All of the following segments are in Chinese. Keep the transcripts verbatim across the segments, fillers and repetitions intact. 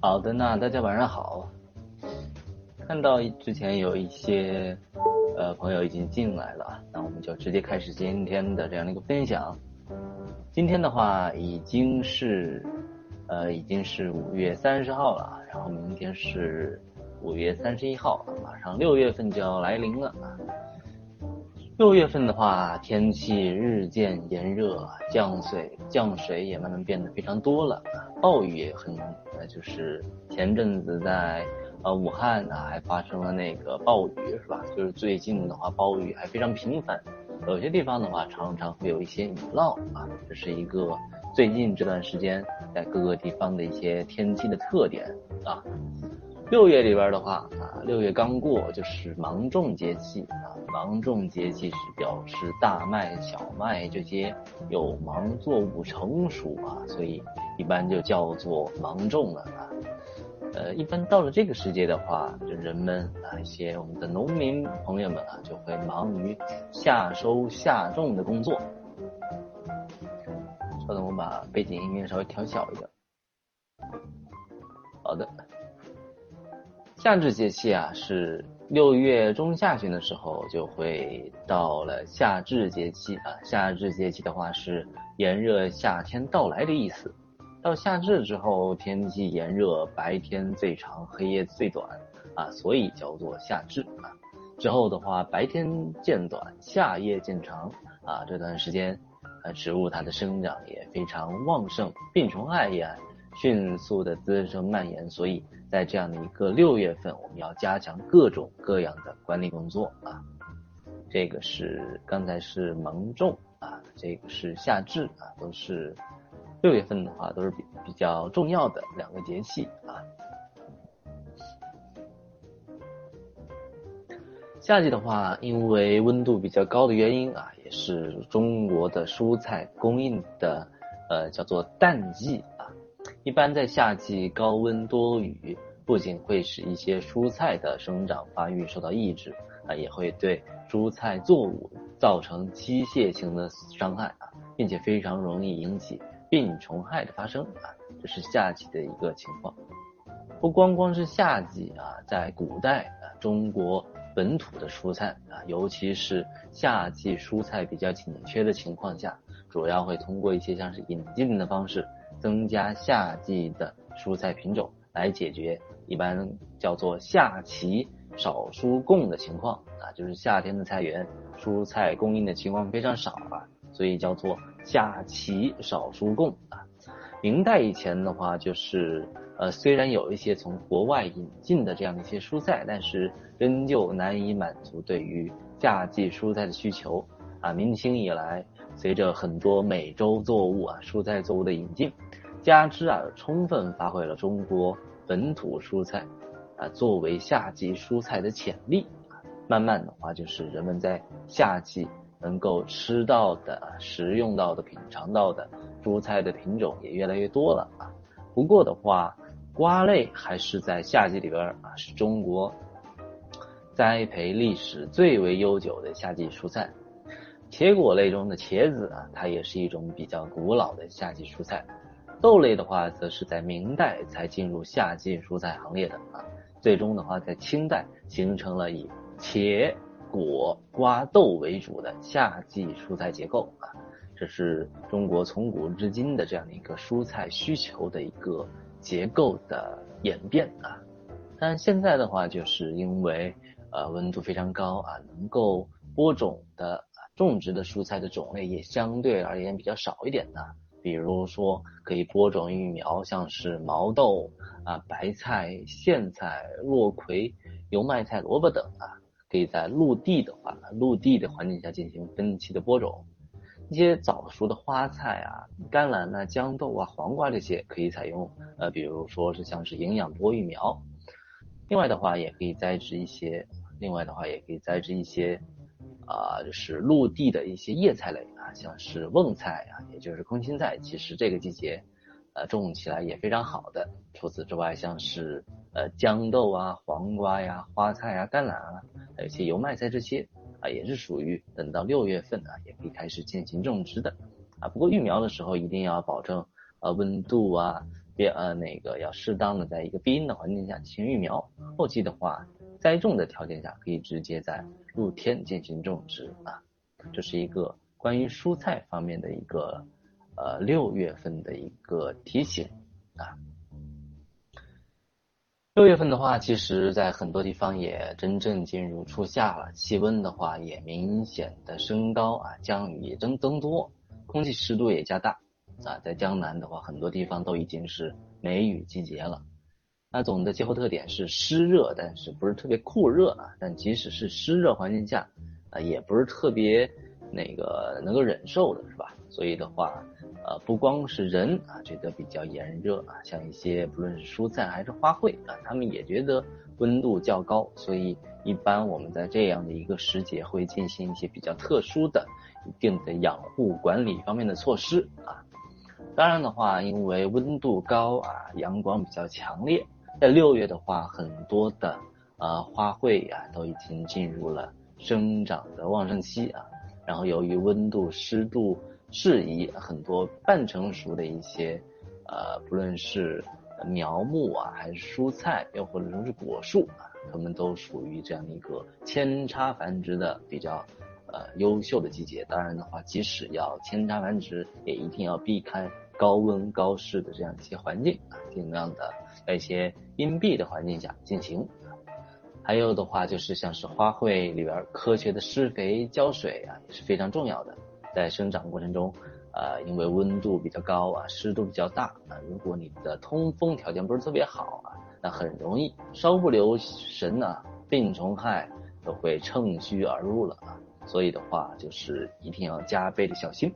好的，那大家晚上好。看到之前有一些呃朋友已经进来了，那我们就直接开始今天的这样的一个分享。今天的话已经是呃已经是五月三十号了，然后明天是五月三十一号，马上六月份就要来临了。六月份的话，天气日渐炎热，降水降水也慢慢变得非常多了，暴雨也很，呃，就是前阵子在呃武汉啊还发生了那个暴雨，是吧？就是最近的话，暴雨还非常频繁，有些地方的话常常会有一些雨涝啊，这是一个最近这段时间在各个地方的一些天气的特点啊。六月里边的话啊，六月刚过就是芒种节气啊。芒种节气是表示大麦、小麦这些有芒作物成熟啊，所以一般就叫做芒种了啊。呃，一般到了这个时节的话，就人们啊，一些我们的农民朋友们啊，就会忙于夏收夏种的工作。稍等，我把背景音乐稍微调小一点。好的。夏至节气啊，是六月中下旬的时候就会到了夏至节气啊。夏至节气的话是炎热夏天到来的意思。到夏至之后，天气炎热，白天最长，黑夜最短啊，所以叫做夏至啊。之后的话，白天渐短，夏夜渐长啊。这段时间，啊，植物它的生长也非常旺盛，病虫害也迅速的滋生蔓延，所以在这样的一个六月份，我们要加强各种各样的管理工作啊。这个是刚才是芒种啊，这个是夏至啊，都是六月份的话都是比比较重要的两个节气啊。夏季的话，因为温度比较高的原因啊，也是中国的蔬菜供应的呃叫做淡季。一般在夏季高温多雨，不仅会使一些蔬菜的生长发育受到抑制啊，也会对蔬菜作物造成机械性的伤害啊，并且非常容易引起病虫害的发生啊，这是夏季的一个情况。不光光是夏季啊，在古代啊，中国本土的蔬菜啊，尤其是夏季蔬菜比较紧缺的情况下，主要会通过一些像是引进的方式，增加夏季的蔬菜品种，来解决一般叫做夏畦少蔬供的情况啊，就是夏天的菜园蔬菜供应的情况非常少啊，所以叫做夏畦少蔬供啊。明代以前的话，就是呃虽然有一些从国外引进的这样一些蔬菜，但是仍旧难以满足对于夏季蔬菜的需求啊。明清以来，随着很多美洲作物啊、蔬菜作物的引进，加之啊充分发挥了中国本土蔬菜啊作为夏季蔬菜的潜力，慢慢的话就是人们在夏季能够吃到的、食用到的、品尝到的蔬菜的品种也越来越多了啊。不过的话，瓜类还是在夏季里边啊，是中国栽培历史最为悠久的夏季蔬菜。茄果类中的茄子啊，它也是一种比较古老的夏季蔬菜。豆类的话，则是在明代才进入夏季蔬菜行业的啊。最终的话，在清代形成了以茄、果、瓜、豆为主的夏季蔬菜结构啊。这是中国从古至今的这样的一个蔬菜需求的一个结构的演变啊。但现在的话，就是因为呃温度非常高啊，能够播种的。种植的蔬菜的种类也相对而言比较少一点的，比如说可以播种育苗，像是毛豆啊、白菜、苋菜、落葵、油麦菜、萝卜等啊，可以在陆地的话陆地的环境下进行分期的播种。一些早熟的花菜啊、甘蓝啊、豇豆啊、黄瓜这些可以采用呃，比如说是像是营养播育苗。另外的话也可以栽植一些另外的话也可以栽植一些啊、呃，就是陆地的一些叶菜类啊，像是瓮菜啊，也就是空心菜，其实这个季节，呃，种起来也非常好的。除此之外，像是呃豇豆啊、黄瓜呀、花菜啊、甘蓝啊，还有一些油麦菜这些啊，也是属于等到六月份啊，也可以开始进行种植的啊。不过育苗的时候一定要保证啊、呃、温度啊、别呃那个要适当的在一个低温的环境下进行育苗，后期的话栽种的条件下可以直接在露天进行种植啊。这是一个关于蔬菜方面的一个呃六月份的一个提醒啊。六月份的话，其实在很多地方也真正进入初夏了，气温的话也明显的升高啊，降雨也增增多，空气湿度也加大啊。在江南的话，很多地方都已经是梅雨季节了。那总的气候特点是湿热，但是不是特别酷热啊？但即使是湿热环境下啊，也不是特别那个能够忍受的，是吧？所以的话，呃，不光是人啊觉得比较炎热啊，像一些不论是蔬菜还是花卉啊，他们也觉得温度较高，所以一般我们在这样的一个时节会进行一些比较特殊的、一定的养护管理方面的措施啊。当然的话，因为温度高啊，阳光比较强烈，在六月的话，很多的呃花卉啊都已经进入了生长的旺盛期啊。然后由于温度、湿度适宜，很多半成熟的一些，呃，不论是苗木啊，还是蔬菜，又或者说是果树啊，它们都属于这样一个扦插繁殖的比较，呃，优秀的季节。当然的话，即使要扦插繁殖，也一定要避开高温高湿的这样一些环境啊，尽量的在一些阴蔽的环境下进行。还有的话就是像是花卉里边科学的施肥浇水啊也是非常重要的。在生长过程中呃，因为温度比较高啊，湿度比较大啊，如果你的通风条件不是特别好啊，那很容易稍不留神啊，病虫害都会趁虚而入了啊。所以的话就是一定要加倍的小心。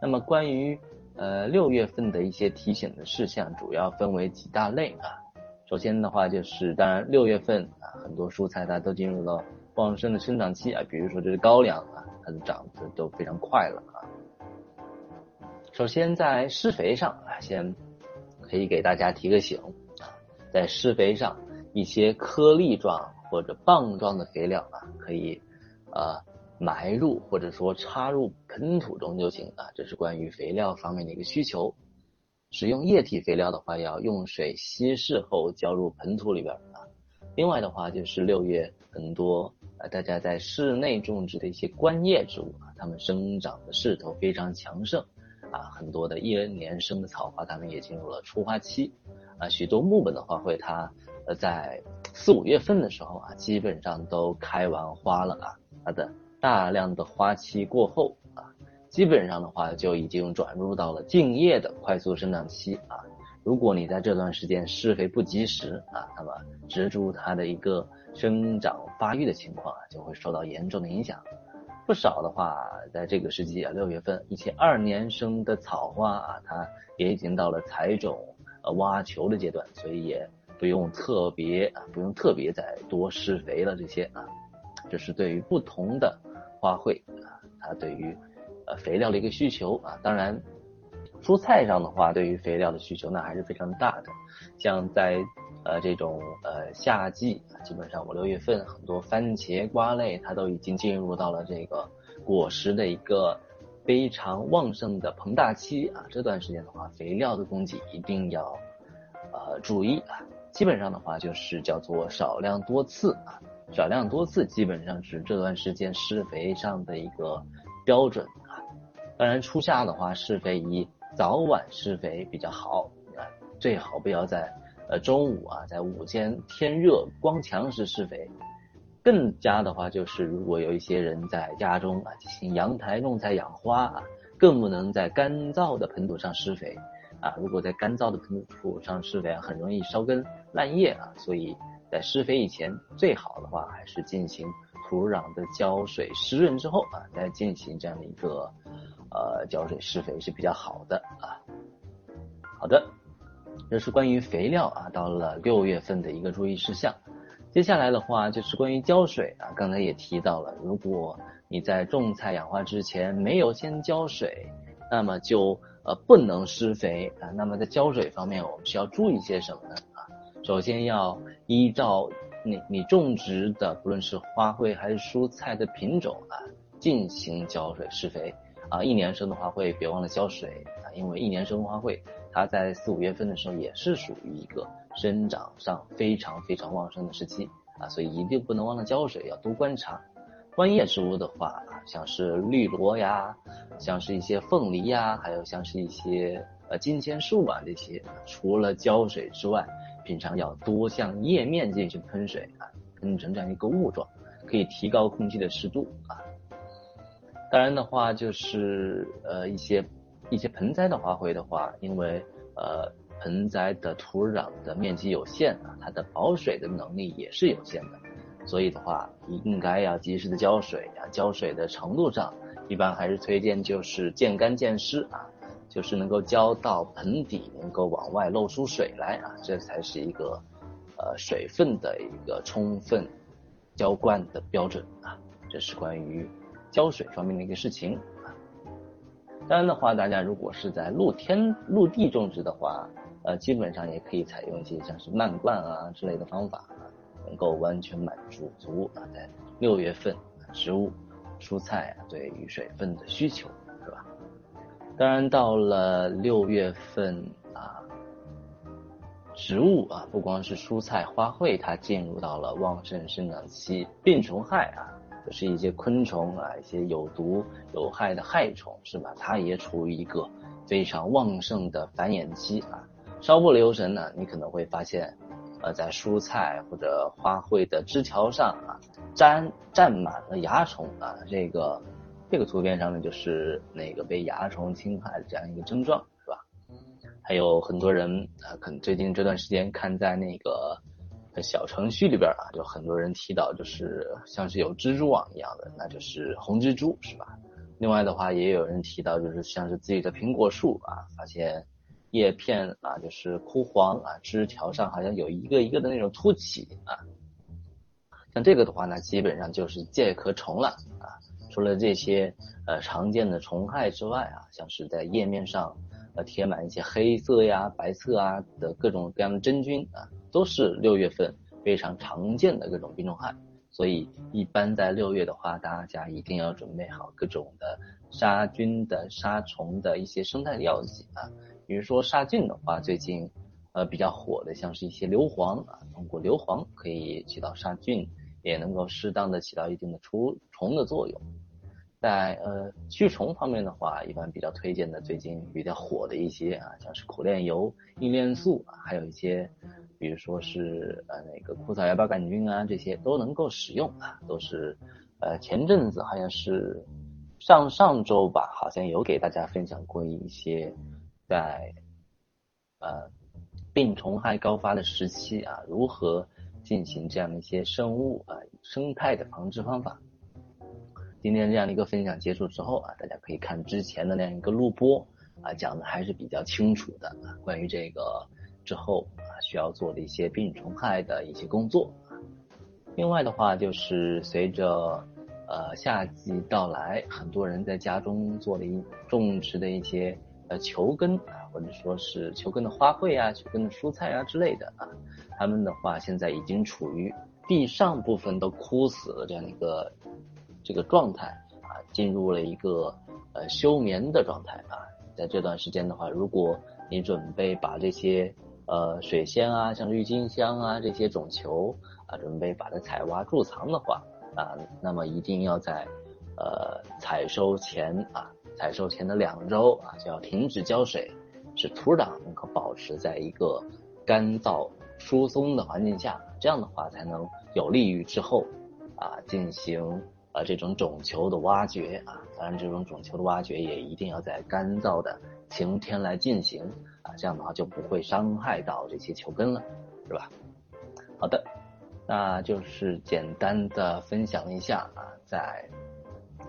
那么关于呃六月份的一些提醒的事项主要分为几大类啊。首先的话就是当然六月份啊，很多蔬菜它都进入到旺盛的生长期啊，比如说这是高粱啊，它的长得都非常快了啊。首先在施肥上啊，先可以给大家提个醒啊，在施肥上一些颗粒状或者棒状的肥料啊，可以呃埋入或者说插入盆土中就行啊，这是关于肥料方面的一个需求。使用液体肥料的话，要用水稀释后浇入盆土里边啊。另外的话，就是六月很多呃大家在室内种植的一些观叶植物啊，它们生长的势头非常强盛啊，很多的一年生的草花，它们也进入了初花期啊。许多木本的花卉，它呃在四五月份的时候啊，基本上都开完花了啊，它的大量的花期过后啊。基本上的话就已经转入到了茎叶的快速生长期啊。如果你在这段时间施肥不及时啊，那么植株它的一个生长发育的情况啊，就会受到严重的影响。不少的话，在这个时期啊，六月份一些二年生的草花啊，它也已经到了采种、呃、挖球的阶段，所以也不用特别啊，不用特别再多施肥了这些啊。这是对于不同的花卉啊，它对于呃，肥料的一个需求啊，当然，蔬菜上的话，对于肥料的需求那还是非常大的。像在呃这种呃夏季，基本上五六月份，很多番茄、瓜类它都已经进入到了这个果实的一个非常旺盛的膨大期啊。这段时间的话，肥料的供给一定要呃注意啊。基本上的话，就是叫做少量多次啊，少量多次基本上是这段时间施肥上的一个标准。当然初夏的话施肥以早晚施肥比较好啊，最好不要在呃中午啊，在午间天热光强时施肥。更加的话就是如果有一些人在家中啊进行阳台种菜养花啊，更不能在干燥的盆土上施肥啊，如果在干燥的盆土上施肥啊，很容易烧根烂叶啊，所以在施肥以前最好的话还是进行土壤的浇水湿润之后啊，再进行这样的一个呃，浇水施肥是比较好的啊。好的，这是关于肥料啊，到了六月份的一个注意事项。接下来的话就是关于浇水啊，刚才也提到了，如果你在种菜养花之前没有先浇水，那么就呃不能施肥啊。那么在浇水方面，我们需要注意些什么呢？啊，首先要依照你你种植的不论是花卉还是蔬菜的品种啊，进行浇水施肥。啊，一年生的花卉别忘了浇水啊，因为一年生花卉它在四五月份的时候也是属于一个生长上非常非常旺盛的时期啊，所以一定不能忘了浇水，要多观察。观叶植物的话啊，像是绿萝呀，像是一些凤梨呀，还有像是一些呃金钱树啊，这些除了浇水之外，平常要多向叶面进行喷水啊，喷成这样一个雾状，可以提高空气的湿度啊。当然的话就是呃一些一些盆栽的花卉的话，因为呃盆栽的土壤的面积有限啊，它的保水的能力也是有限的，所以的话应该要及时的浇水啊。浇水的程度上一般还是推荐就是见干见湿啊，就是能够浇到盆底能够往外漏出水来啊，这才是一个呃水分的一个充分浇灌的标准啊。这是关于浇水方面的一个事情啊。当然的话，大家如果是在露天陆地种植的话，呃，基本上也可以采用一些像是漫灌啊之类的方法，啊、能够完全满足足啊在六月份植物蔬菜啊对于水分的需求，是吧？当然到了六月份啊，植物啊不光是蔬菜花卉，它进入到了旺盛生长期，病虫害啊。就是一些昆虫啊，一些有毒有害的害虫，是吧？它也处于一个非常旺盛的繁衍期啊。稍不留神呢，你可能会发现，呃，在蔬菜或者花卉的枝条上啊，沾沾满了蚜虫啊。这个这个图片上面就是那个被蚜虫侵害的这样一个症状，是吧？还有很多人啊，可能最近这段时间看在那个小程序里边啊，有很多人提到就是像是有蜘蛛网一样的，那就是红蜘蛛，是吧？另外的话也有人提到就是像是自己的苹果树啊，发现叶片啊就是枯黄啊，枝条上好像有一个一个的那种凸起啊，像这个的话呢基本上就是介壳虫了啊。除了这些呃常见的虫害之外啊，像是在叶面上呃贴满一些黑色呀白色啊的各种各样的真菌啊，都是六月份非常常见的各种病虫害。所以一般在六月的话，大家一定要准备好各种的杀菌的杀虫的一些生态药剂啊。比如说杀菌的话，最近呃比较火的像是一些硫磺啊，通过硫磺可以起到杀菌，也能够适当的起到一定的除虫的作用。在呃驱虫方面的话，一般比较推荐的最近比较火的一些啊，像是苦楝油、异链素啊，还有一些比如说是呃那个枯草芽孢杆菌啊，这些都能够使用啊。都是呃前阵子好像是上上周吧，好像有给大家分享过一些在呃病虫害高发的时期啊，如何进行这样一些生物啊生态的防治方法。今天这样的一个分享结束之后啊，大家可以看之前的那样一个录播啊，讲的还是比较清楚的啊，关于这个之后啊需要做的一些病虫害的一些工作。另外的话就是随着呃夏季到来，很多人在家中做的一种植的一些呃球根啊，或者说是球根的花卉啊、球根的蔬菜啊之类的啊，他们的话现在已经处于地上部分都枯死了这样一个这个状态啊，进入了一个呃休眠的状态啊。在这段时间的话，如果你准备把这些呃水仙啊、像郁金香啊这些种球啊，准备把它采挖贮藏的话啊，那么一定要在呃采收前啊，采收前的两周啊就要停止浇水，使土壤能够保持在一个干燥疏松的环境下，这样的话才能有利于之后啊进行。啊，这种种球的挖掘啊，当然这种种球的挖掘也一定要在干燥的晴天来进行啊，这样的话就不会伤害到这些球根了，是吧？好的，那就是简单的分享一下啊，在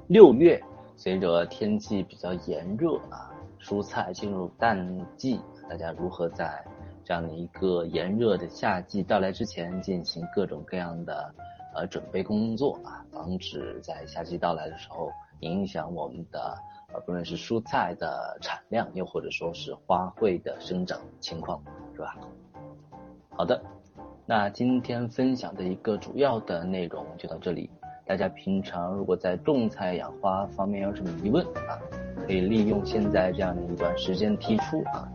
六月随着天气比较炎热啊，蔬菜进入淡季，大家如何在这样的一个炎热的夏季到来之前进行各种各样的呃，准备工作啊，防止在夏季到来的时候影响我们的呃，不论是蔬菜的产量，又或者说是花卉的生长情况，是吧？好的，那今天分享的一个主要的内容就到这里。大家平常如果在种菜养花方面有什么疑问啊，可以利用现在这样的一段时间提出啊，